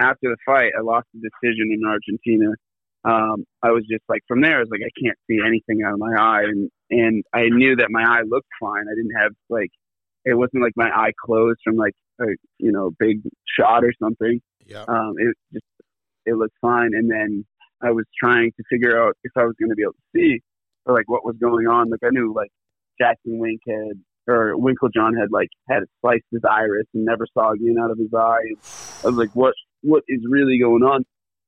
After the fight, I lost the decision in Argentina. I was just like, from there, I was like, I can't see anything out of my eye. And I knew that my eye looked fine. I didn't have like, it wasn't like my eye closed from like a, you know, big shot or something. Yeah. It looked fine. And then I was trying to figure out if I was going to be able to see or like what was going on. Like I knew like Jackson Wink Winklejohn had like had it sliced his iris and never saw again out of his eye. And I was like, what is really going on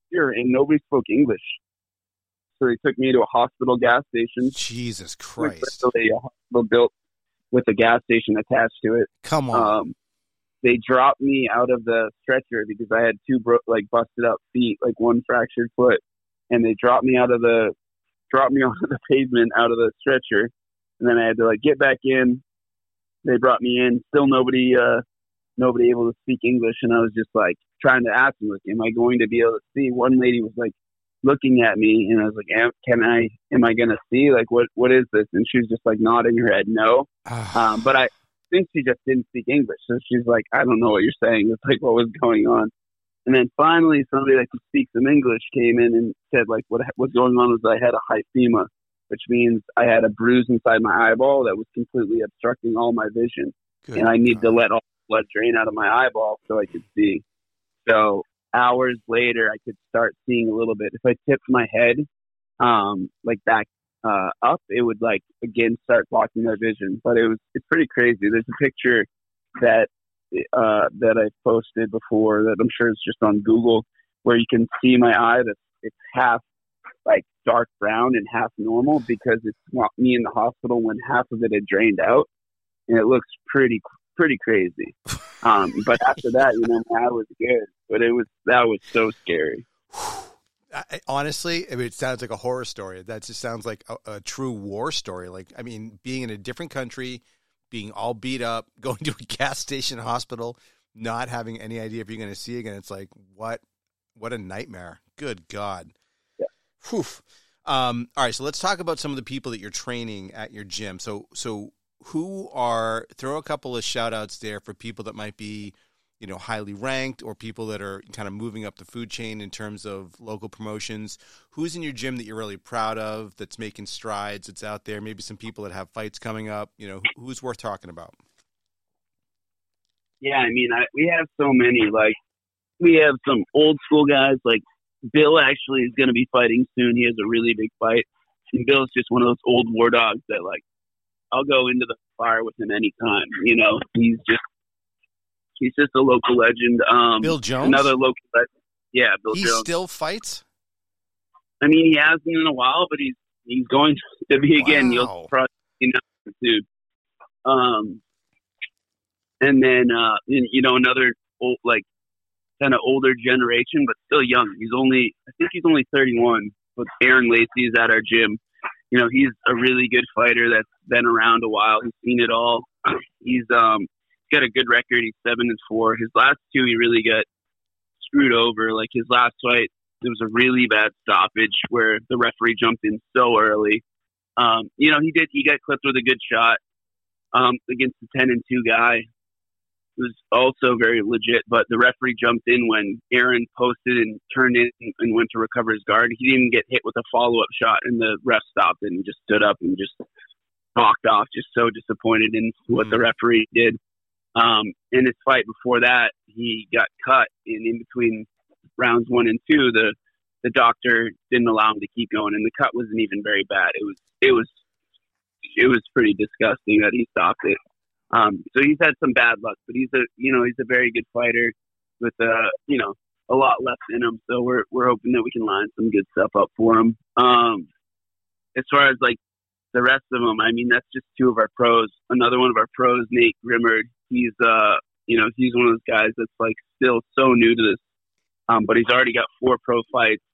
here? And nobody spoke English. So they took me to a hospital gas station. Jesus Christ. A hospital built with a gas station attached to it. Come on. They dropped me out of the stretcher because I had two busted up feet, like one fractured foot. And they dropped me onto the pavement out of the stretcher. And then I had to like get back in. They brought me in. Still nobody able to speak English. And I was just like trying to ask them, like, am I going to be able to see? One lady was like looking at me and I was like, am I going to see? Like, what is this? And she was just like nodding her head no. But I think she just didn't speak English. So she's like, I don't know what you're saying. It's like, what was going on? And then finally somebody that could speak some English came in and said like, what was going on was I had a hyphema, which means I had a bruise inside my eyeball that was completely obstructing all my vision. Good and I need to let all the blood drain out of my eyeball so I could see. So hours later, I could start seeing a little bit. If I tipped my head, like back up, it would like again start blocking my vision. But it's pretty crazy. There's a picture that I posted before that I'm sure it's just on Google, where you can see my eye that it's half like dark brown and half normal because it's not me in the hospital when half of it had drained out, and it looks pretty crazy. But after that, you know, my eye was good, but that was so scary. Honestly, I mean, it sounds like a horror story. That just sounds like a true war story. Like, I mean, being in a different country, being all beat up, going to a gas station hospital, not having any idea if you're going to see again. It's like, what a nightmare. Good God. Yeah. Whew. All right. So let's talk about some of the people that you're training at your gym. So throw a couple of shout outs there for people that might be, you know, highly ranked or people that are kind of moving up the food chain in terms of local promotions. Who's in your gym that you're really proud of, that's making strides, that's out there? Maybe some people that have fights coming up, you know, who's worth talking about? Yeah. I mean, we have so many, like we have some old school guys, like Bill actually is going to be fighting soon. He has a really big fight, and Bill's just one of those old war dogs that, like, I'll go into the fire with him anytime. You know, he's just a local legend. Bill Jones? Another local legend. Yeah, Bill Jones. He still fights? I mean, he hasn't in a while, but he's going to be again. You'll probably, you know, dude. And then, you know, another old, like, kind of older generation, but still young. I think he's only 31, but Aaron Lacey's at our gym. You know, he's a really good fighter that's been around a while. He's seen it all. He's got a good record. He's 7-4. His last two, he really got screwed over. Like, his last fight, there was a really bad stoppage where the referee jumped in so early. You know, he got clipped with a good shot against the 10-2 guy. It was also very legit, but the referee jumped in when Aaron posted and turned in and went to recover his guard. He didn't get hit with a follow-up shot, and the ref stopped and just stood up and just walked off, just so disappointed in what the referee did. In his fight before that, he got cut, and in between rounds 1 and 2, the doctor didn't allow him to keep going, and the cut wasn't even very bad. It was pretty disgusting that he stopped it. So he's had some bad luck, but he's a very good fighter with a lot left in him. So we're hoping that we can line some good stuff up for him. As far as like the rest of them, I mean, that's just two of our pros. Another one of our pros, Nate Grimmard, he's one of those guys that's like still so new to this, but he's already got 4 pro fights.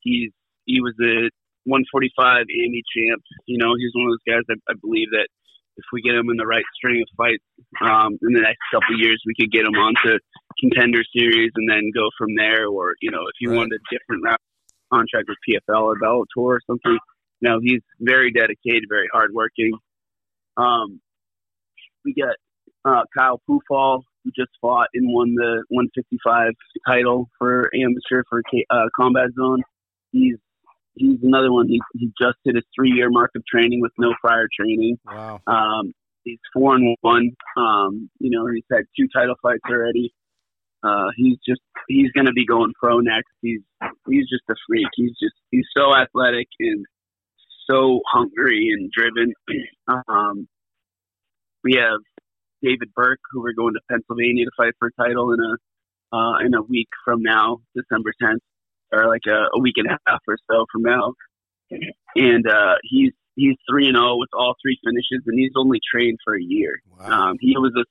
He was a 145 AMI champ. You know, he's one of those guys I believe that if we get him in the right string of fights in the next couple of years, we could get him onto Contender Series and then go from there. Or, you know, if he wanted a different route, contract with PFL or Bellator or something. No, he's very dedicated, very hardworking. We got Kyle Pufall, who just fought and won the 155 title for amateur for Combat Zone. He's another one. He just did his 3-year mark of training with no prior training. Wow. He's 4-1. You know, he's had 2 title fights already. He's going to be going pro next. He's just a freak. He's so athletic and so hungry and driven. We have David Burke, who we're going to Pennsylvania to fight for a title in a week from now, December 10th. Or like a week and a half or so from now. And he's 3-0 with all 3 finishes, and he's only trained for a year. Wow. He was a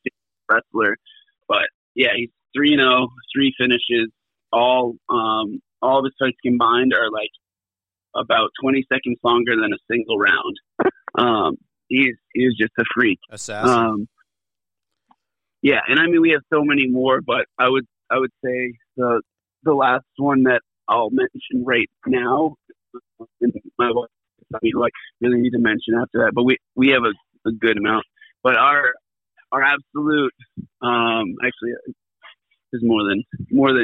wrestler, but yeah, he's 3-0, 3 finishes. All of his fights combined are like about 20 seconds longer than a single round. He's just a freak. Assassin. Yeah, and I mean, we have so many more, but I would say the last one that I'll mention right now, and my wife, I mean, like, really need to mention after that, but we have a good amount. But our absolute, actually, there's more than one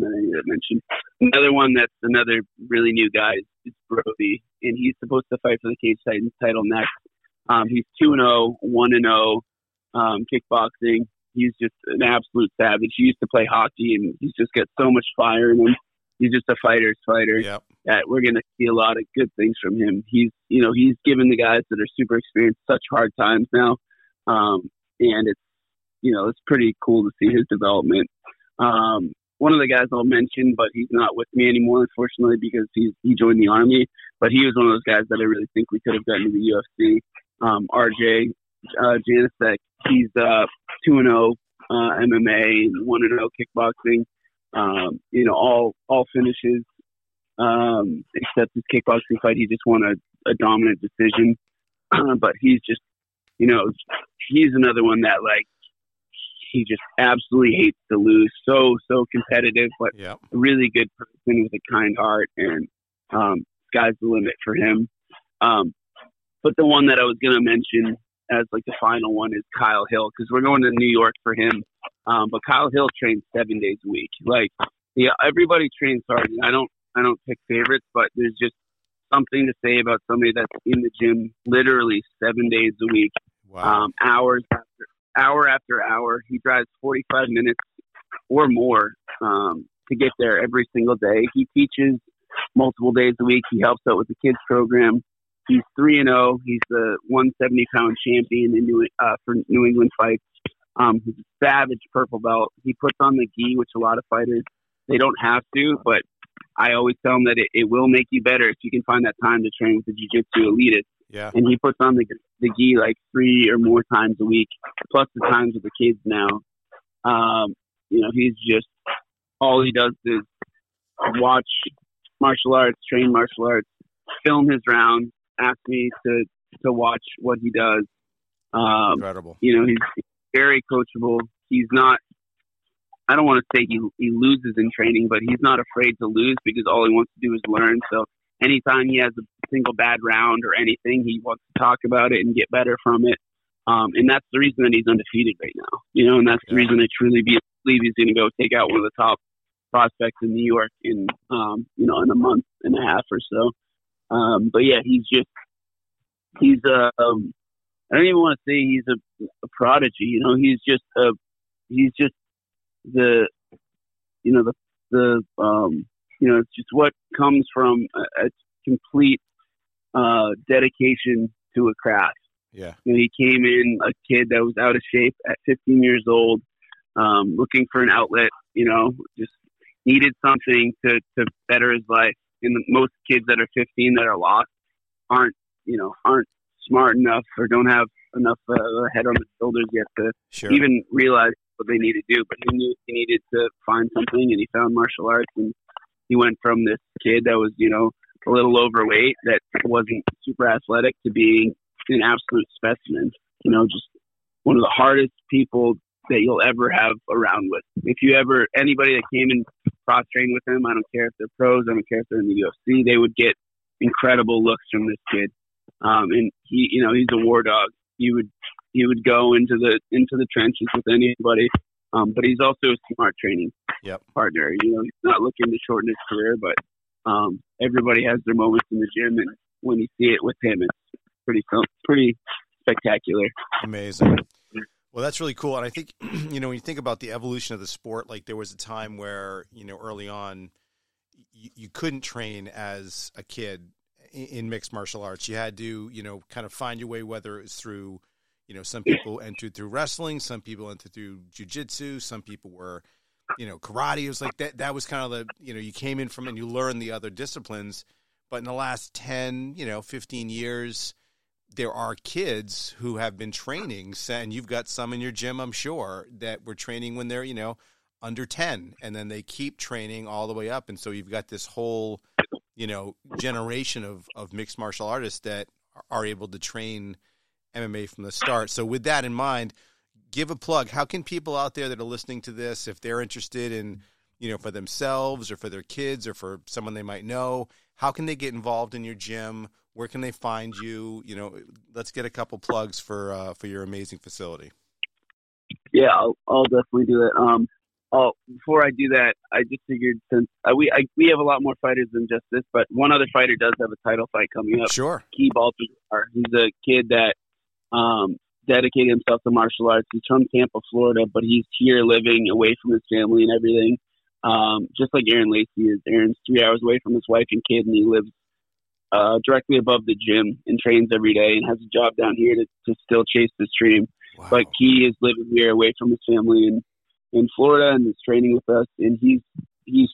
that I need to mention. Another one that's another really new guy is Brody, and he's supposed to fight for the Cage Titans title next. He's 2-0, 1-0, kickboxing. he's just an absolute savage. He used to play hockey, and he's just got so much fire in him. He's just a fighter's fighter. Yep. That we're going to see a lot of good things from him. He's, you know, he's given the guys that are super experienced such hard times now. And it's, you know, it's pretty cool to see his development. One of the guys I'll mention, but he's not with me anymore, unfortunately, because he joined the Army. But he was one of those guys that I really think we could have gotten to the UFC. RJ Janicek, he's 2-0 MMA and 1-0 kickboxing. You know, all finishes, except his kickboxing fight. He just won a dominant decision. But he's just, you know, he's another one that, like, he just absolutely hates to lose. So competitive, but yep, a really good person with a kind heart, and sky's the limit for him. But the one that I was going to mention as like the final one is Kyle Hill, because we're going to New York for him. But Kyle Hill trains 7 days a week. Like, yeah, everybody trains hard. I don't pick favorites, but there's just something to say about somebody that's in the gym literally 7 days a week. Wow. Hour after hour. He drives 45 minutes or more to get there every single day. He teaches multiple days a week. He helps out with the kids program. He's 3-0. He's the 170-pound champion in for New England fights. He's a savage purple belt. He puts on the gi, which a lot of fighters, they don't have to, but I always tell them that it will make you better if you can find that time to train with the jiu-jitsu elitist. Yeah. And he puts on the gi like three or more times a week, plus the times with the kids now. You know, he's just, all he does is watch martial arts, train martial arts, film his rounds, ask me to watch what he does. Incredible. You know, he's very coachable. He's not, I don't want to say he loses in training, but he's not afraid to lose because all he wants to do is learn. So anytime he has a single bad round or anything, he wants to talk about it and get better from it. And that's the reason that he's undefeated right now, you know, and that's the reason I truly believe he's going to go take out one of the top prospects in New York in, you know, in a month and a half or so. But yeah, he's I don't even want to say he's a prodigy, you know, he's just it's just what comes from a complete dedication to a craft. Yeah. You know, he came in a kid that was out of shape at 15 years old, looking for an outlet, you know, just needed something to better his life. And most kids that are 15 that are lost aren't smart enough or don't have enough head on their shoulders yet to even realize what they need to do. But he knew he needed to find something, and he found martial arts, and he went from this kid that was, you know, a little overweight, that wasn't super athletic, to being an absolute specimen, you know, just one of the hardest people that you'll ever have around with. If you ever, anybody that came and cross-trained with him, I don't care if they're pros, I don't care if they're in the UFC, they would get incredible looks from this kid. And he, you know, he's a war dog. He would go into the trenches with anybody. But he's also a smart training partner. You know, he's not looking to shorten his career, but everybody has their moments in the gym, and when you see it with him, it's pretty spectacular. Amazing. Well, that's really cool. And I think, you know, when you think about the evolution of the sport, like there was a time where, you know, early on, you couldn't train as a kid in mixed martial arts. You had to, you know, kind of find your way, whether it was through, you know, some people entered through wrestling, some people entered through jiu-jitsu, some people were, you know, karate. It was like that was kind of the, you know, you came in from and you learned the other disciplines. But in the last 10, you know, 15 years, there are kids who have been training, and you've got some in your gym, I'm sure, that were training when they're, you know, under 10, and then they keep training all the way up. And so you've got this whole, you know, generation of mixed martial artists that are able to train MMA from the start. So with that in mind, give a plug. How can people out there that are listening to this, if they're interested in, you know, for themselves or for their kids or for someone they might know, how can they get involved in your gym? Where can they find you? You know, let's get a couple plugs for your amazing facility. Yeah, I'll definitely do that. Before I do that, I just figured since we have a lot more fighters than just this, but one other fighter does have a title fight coming up. Sure. Keith Baltazar. He's a kid that dedicated himself to martial arts. He's from Tampa, Florida, but he's here living away from his family and everything. Just like Aaron Lacey is. Aaron's 3 hours away from his wife and kid, and he lives directly above the gym and trains every day and has a job down here to still chase this dream. Wow. But he is living here away from his family in Florida and is training with us. And he's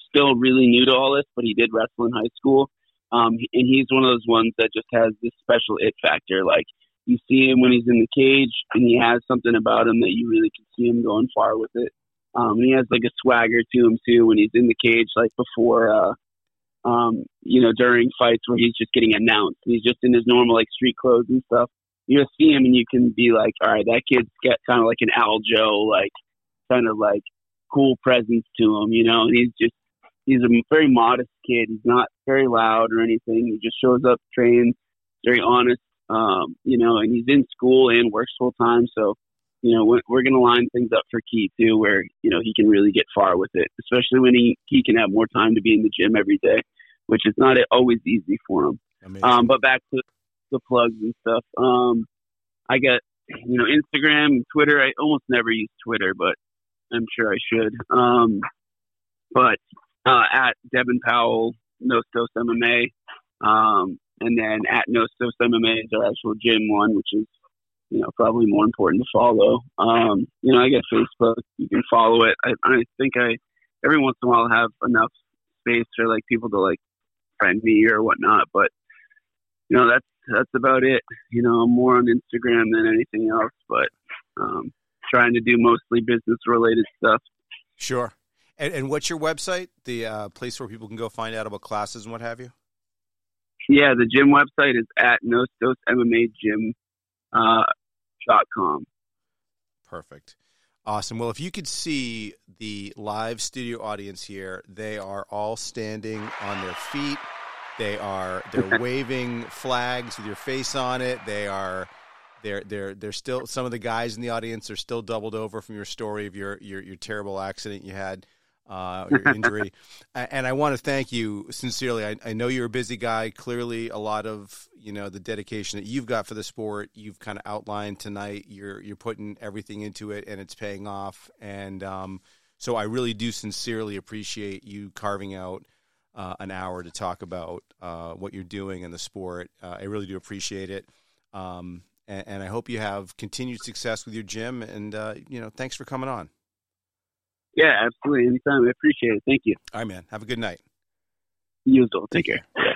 still really new to all this, but he did wrestle in high school. And he's one of those ones that just has this special it factor. Like, you see him when he's in the cage, and he has something about him that you really can see him going far with it. And he has like a swagger to him too when he's in the cage, like before, during fights where he's just getting announced. He's just in his normal like street clothes and stuff. You just see him and you can be like, all right, that kid's got kind of like an Aljo, like kind of like cool presence to him, you know. And he's a very modest kid. He's not very loud or anything. He just shows up, trains, very honest, and he's in school and works full time. So, we're going to line things up for Key too, where, he can really get far with it, especially when he can have more time to be in the gym every day, which is not always easy for him. But back to the plugs and stuff. I got, Instagram and Twitter. I almost never use Twitter, but I'm sure I should. At Devin Powell, Nostos MMA, and then at Nostos MMA is our actual gym one, which is, probably more important to follow. I got Facebook. You can follow it. I think every once in a while have enough space for like people to like friend me or whatnot, but that's about it. I'm more on Instagram than anything else, but trying to do mostly business related stuff. Sure. And what's your website? The place where people can go find out about classes and what have you? Yeah, the gym website is at nostosmma.com. Perfect. Awesome. Well, if you could see the live studio audience here, they are all standing on their feet. They're waving flags with your face on it. They're still, some of the guys in the audience are still doubled over from your story of your terrible accident you had. Your injury. And I want to thank you sincerely. I know you're a busy guy. Clearly a lot of, the dedication that you've got for the sport, you've kind of outlined tonight. You're putting everything into it and it's paying off. And so I really do sincerely appreciate you carving out an hour to talk about what you're doing in the sport. I really do appreciate it. And I hope you have continued success with your gym. And, thanks for coming on. Yeah, absolutely. Anytime. I appreciate it. Thank you. All right, man. Have a good night. You as well. Take care.